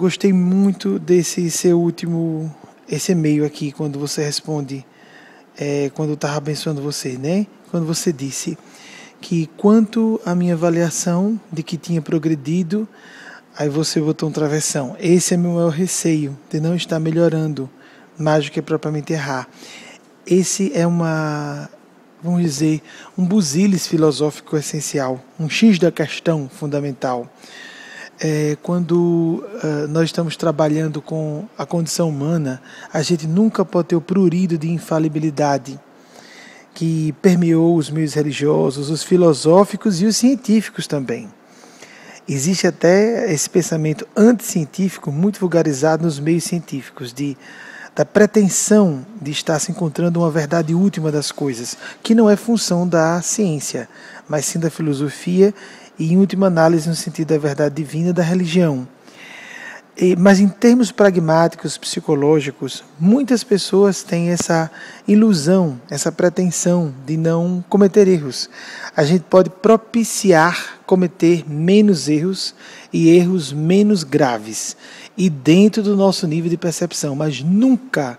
Gostei muito desse seu último, esse e-mail aqui, quando você responde, quando eu estava abençoando você, né? Quando você disse que quanto a minha avaliação de que tinha progredido, aí você botou um travessão. Esse é meu maior receio, de não estar melhorando, mais do que propriamente errar. Esse é uma, vamos dizer, um busilis filosófico essencial, um X da questão fundamental. Quando nós estamos trabalhando com a condição humana, a gente nunca pode ter o prurido de infalibilidade que permeou os meios religiosos, os filosóficos e os científicos também. Existe até esse pensamento anticientífico muito vulgarizado nos meios científicos, da pretensão de estar se encontrando uma verdade última das coisas, que não é função da ciência, mas sim da filosofia e, em última análise, no sentido da verdade divina da religião. Mas, em termos pragmáticos, psicológicos, muitas pessoas têm essa ilusão, essa pretensão de não cometer erros. A gente pode propiciar cometer menos erros e erros menos graves, e dentro do nosso nível de percepção, mas nunca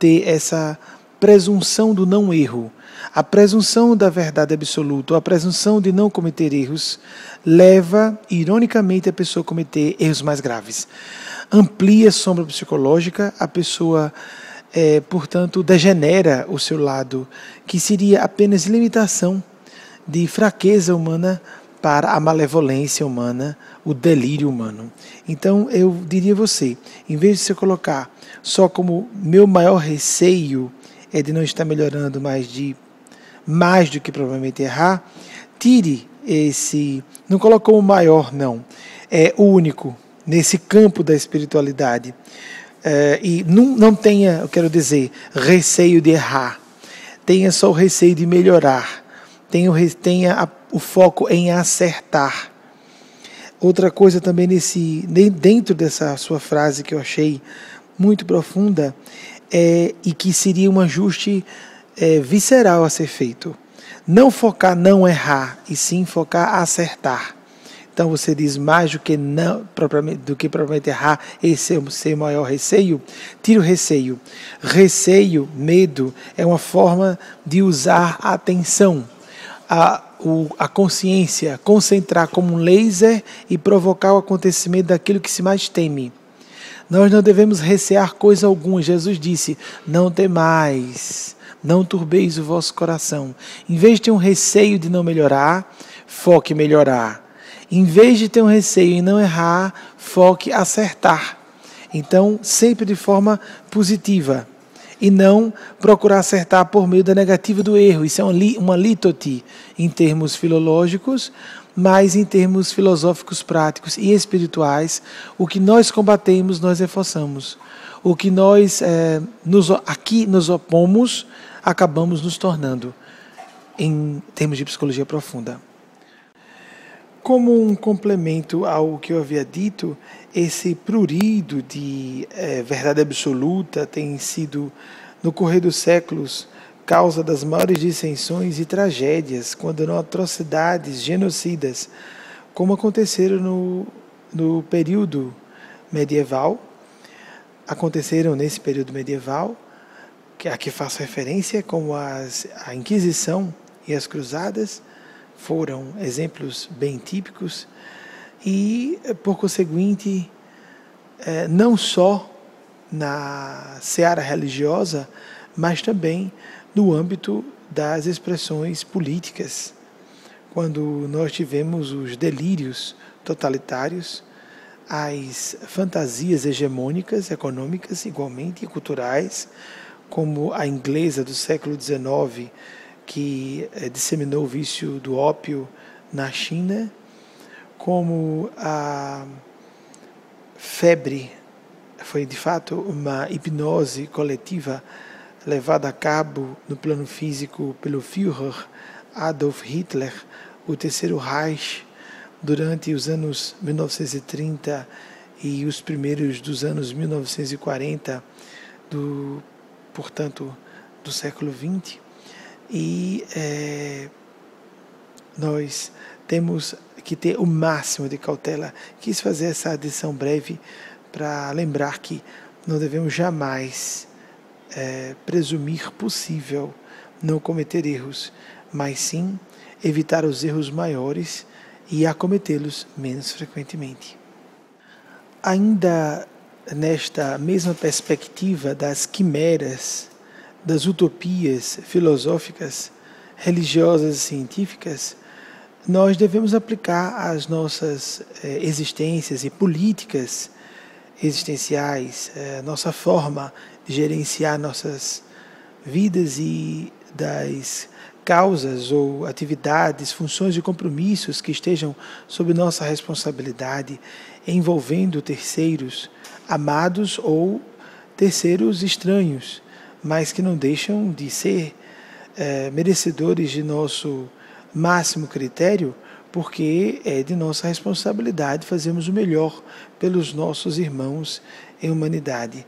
ter essa presunção do não erro. A presunção da verdade absoluta, a presunção de não cometer erros, leva, ironicamente, a pessoa a cometer erros mais graves. Amplia a sombra psicológica, a pessoa, portanto, degenera o seu lado, que seria apenas limitação de fraqueza humana para a malevolência humana, o delírio humano. Então, eu diria a você, em vez de você colocar só como meu maior receio é de não estar melhorando, mas de mais do que provavelmente errar, tire esse, não colocou o maior, não, é o único, nesse campo da espiritualidade, e não tenha, eu quero dizer, receio de errar, tenha só o receio de melhorar, tenha o foco em acertar. Outra coisa também dentro dessa sua frase que eu achei muito profunda, e que seria um ajuste visceral a ser feito. Não focar não errar, e sim focar acertar. Então você diz mais do que propriamente errar, esse é o seu maior receio. Tira o receio. Receio, medo, é uma forma de usar a atenção, a consciência, concentrar como um laser e provocar o acontecimento daquilo que se mais teme. Nós não devemos recear coisa alguma. Jesus disse, não temais, não turbeis o vosso coração. Em vez de ter um receio de não melhorar, foque em melhorar. Em vez de ter um receio em não errar, foque acertar. Então, sempre de forma positiva. E não procurar acertar por meio da negativa do erro. Isso é uma litoti em termos filológicos, mas em termos filosóficos, práticos e espirituais, o que nós combatemos, nós reforçamos. O que nós aqui nos opomos, acabamos nos tornando, em termos de psicologia profunda. Como um complemento ao que eu havia dito, esse prurido de verdade absoluta tem sido, no correr dos séculos, causa das maiores dissensões e tragédias, quando não atrocidades, genocidas, como aconteceram nesse período medieval, que a que faço referência, como a Inquisição e as Cruzadas, foram exemplos bem típicos, e, por conseguinte, não só na seara religiosa, mas também no âmbito das expressões políticas, quando nós tivemos os delírios totalitários, as fantasias hegemônicas, econômicas, igualmente, e culturais, como a inglesa do século XIX, que disseminou o vício do ópio na China, como a febre, foi de fato uma hipnose coletiva levada a cabo no plano físico pelo Führer Adolf Hitler, o terceiro Reich, durante os anos 1930 e os primeiros dos anos 1940, portanto, do século XX. E nós temos que ter o máximo de cautela. Quis fazer essa adição breve para lembrar que não devemos jamais presumir possível não cometer erros, mas sim evitar os erros maiores e acometê-los menos frequentemente. Ainda nesta mesma perspectiva das quimeras, das utopias filosóficas, religiosas e científicas, nós devemos aplicar às nossas existências e políticas existenciais, nossa forma de gerenciar nossas vidas e das causas ou atividades, funções e compromissos que estejam sob nossa responsabilidade, envolvendo terceiros amados ou terceiros estranhos, mas que não deixam de ser merecedores de nosso máximo critério, porque é de nossa responsabilidade fazermos o melhor pelos nossos irmãos em humanidade.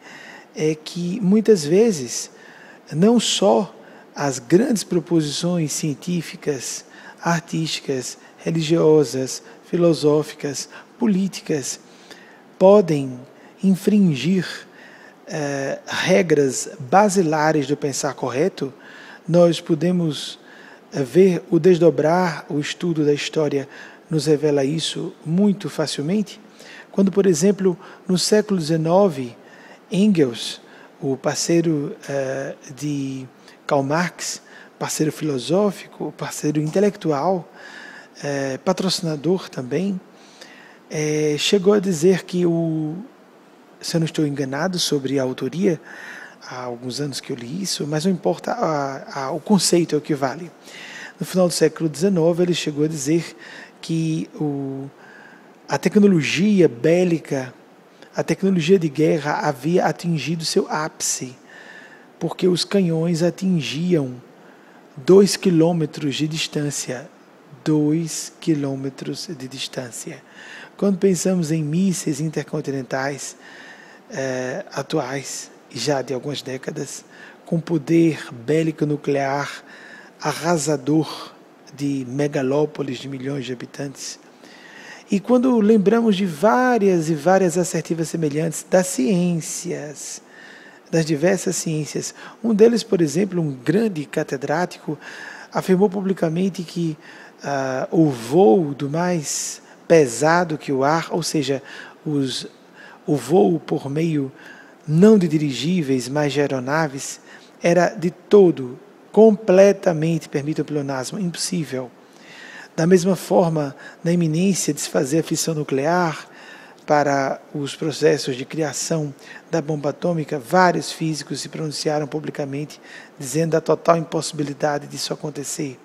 É que muitas vezes não só as grandes proposições científicas, artísticas, religiosas, filosóficas, políticas podem infringir regras basilares do pensar correto. Nós podemos ver o desdobrar, o estudo da história nos revela isso muito facilmente, quando, por exemplo, no século XIX, Engels, o parceiro de Karl Marx, parceiro filosófico, parceiro intelectual, patrocinador também, chegou a dizer que, se eu não estou enganado sobre a autoria, há alguns anos que eu li isso, mas não importa, o conceito é o que vale. No final do século XIX, ele chegou a dizer que a tecnologia bélica, a tecnologia de guerra havia atingido seu ápice, porque os canhões atingiam 2 quilômetros de distância. 2 quilômetros de distância. Quando pensamos em mísseis intercontinentais atuais, já de algumas décadas, com poder bélico nuclear arrasador de megalópolis de milhões de habitantes. E quando lembramos de várias e várias assertivas semelhantes das ciências, das diversas ciências, um deles, por exemplo, um grande catedrático, afirmou publicamente que o voo do mais pesado que o ar, ou seja, o voo por meio não de dirigíveis, mas de aeronaves, era de todo, completamente, permita o pleonasmo, impossível. Da mesma forma, na iminência de se fazer a fissão nuclear para os processos de criação da bomba atômica, vários físicos se pronunciaram publicamente dizendo a total impossibilidade disso acontecer,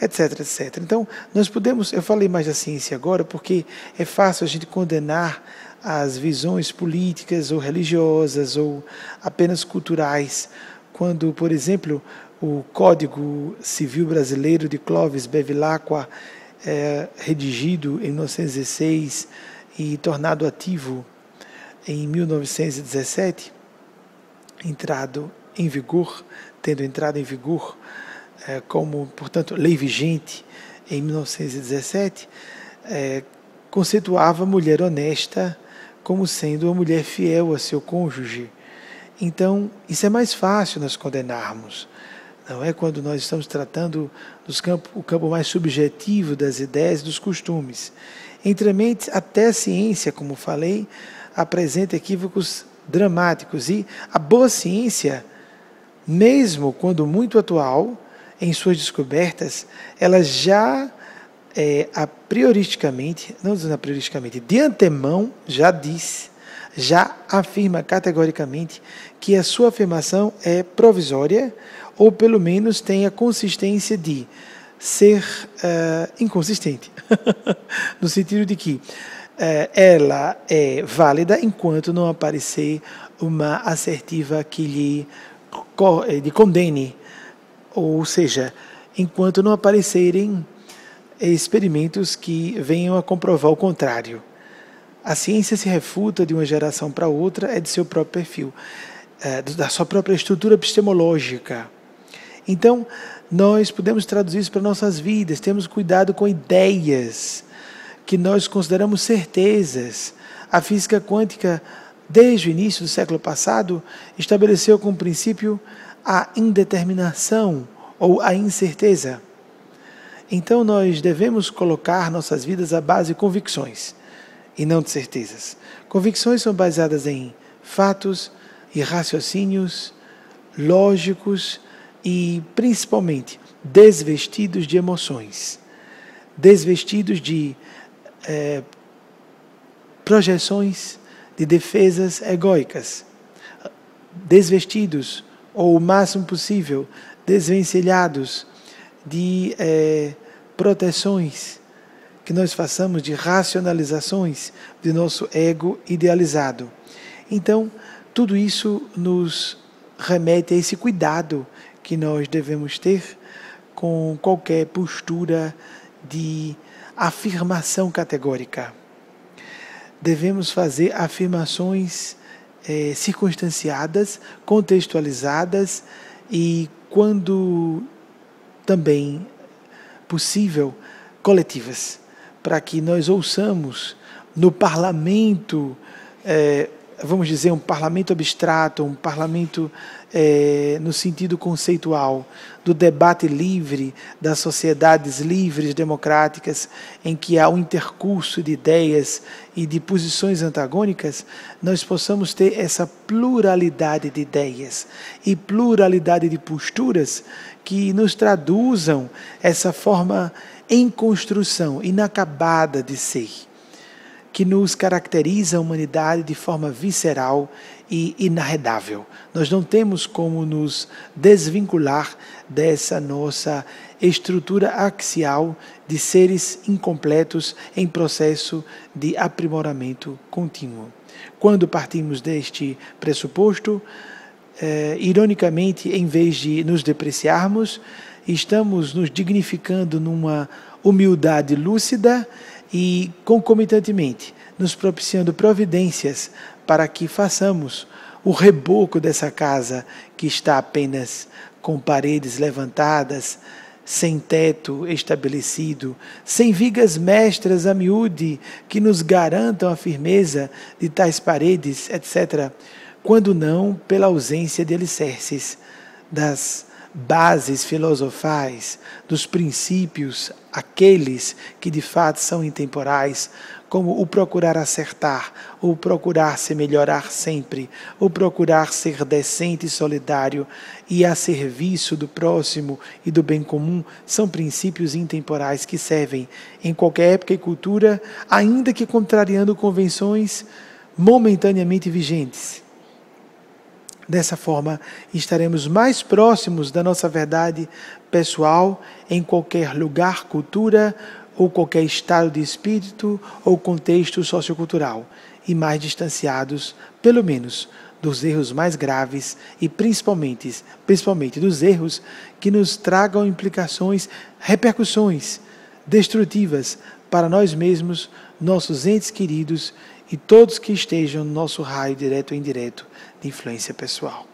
etc, etc. Então, nós podemos, eu falei mais da ciência agora, porque é fácil a gente condenar as visões políticas ou religiosas ou apenas culturais, quando, por exemplo, o Código Civil Brasileiro de Clóvis Beviláqua, redigido em 1916 e tornado ativo em 1917, tendo entrado em vigor como, portanto, lei vigente em 1917, conceituava a mulher honesta como sendo uma mulher fiel a seu cônjuge. Então, isso é mais fácil nós condenarmos. Não é quando nós estamos tratando o campo mais subjetivo das ideias e dos costumes. Entrementes, até a ciência, como falei, apresenta equívocos dramáticos. E a boa ciência, mesmo quando muito atual, em suas descobertas, ela já de antemão, já afirma categoricamente que a sua afirmação é provisória, ou pelo menos tem a consistência de ser inconsistente, no sentido de que ela é válida enquanto não aparecer uma assertiva que lhe condene, ou seja, enquanto não aparecerem experimentos que venham a comprovar o contrário. A ciência se refuta de uma geração para outra, é de seu próprio perfil, da sua própria estrutura epistemológica. Então, nós podemos traduzir isso para nossas vidas, temos cuidado com ideias que nós consideramos certezas, A física quântica, desde o início do século passado, estabeleceu como princípio a indeterminação ou a incerteza. Então nós devemos colocar nossas vidas à base de convicções e não de certezas. Convicções são baseadas em fatos e raciocínios lógicos e, principalmente, desvestidos de emoções, desvestidos de projeções, de defesas egóicas, desvestidos, ou o máximo possível, desvencilhados de proteções que nós façamos, de racionalizações de nosso ego idealizado. Então, tudo isso nos remete a esse cuidado que nós devemos ter com qualquer postura de afirmação categórica. Devemos fazer afirmações circunstanciadas, contextualizadas e, quando também possível, coletivas, para que nós ouçamos no parlamento, vamos dizer, um parlamento abstrato, um parlamento no sentido conceitual, do debate livre, das sociedades livres, democráticas, em que há um intercurso de ideias e de posições antagônicas, nós possamos ter essa pluralidade de ideias e pluralidade de posturas que nos traduzam essa forma em construção, inacabada de ser, que nos caracteriza a humanidade de forma visceral e inarredável. Nós não temos como nos desvincular dessa nossa estrutura axial de seres incompletos em processo de aprimoramento contínuo. Quando partimos deste pressuposto, ironicamente, em vez de nos depreciarmos, estamos nos dignificando numa humildade lúcida e, concomitantemente, nos propiciando providências para que façamos o reboco dessa casa que está apenas com paredes levantadas, sem teto estabelecido, sem vigas mestras a miúde que nos garantam a firmeza de tais paredes, etc., quando não pela ausência de alicerces das bases filosofais, dos princípios, aqueles que de fato são intemporais, como o procurar acertar, o procurar se melhorar sempre, o procurar ser decente e solidário e a serviço do próximo e do bem comum, são princípios intemporais que servem em qualquer época e cultura, ainda que contrariando convenções momentaneamente vigentes. Dessa forma, estaremos mais próximos da nossa verdade pessoal em qualquer lugar, cultura, ou qualquer estado de espírito ou contexto sociocultural, e mais distanciados, pelo menos, dos erros mais graves e principalmente dos erros que nos tragam implicações, repercussões destrutivas para nós mesmos, nossos entes queridos e todos que estejam no nosso raio direto ou indireto de influência pessoal.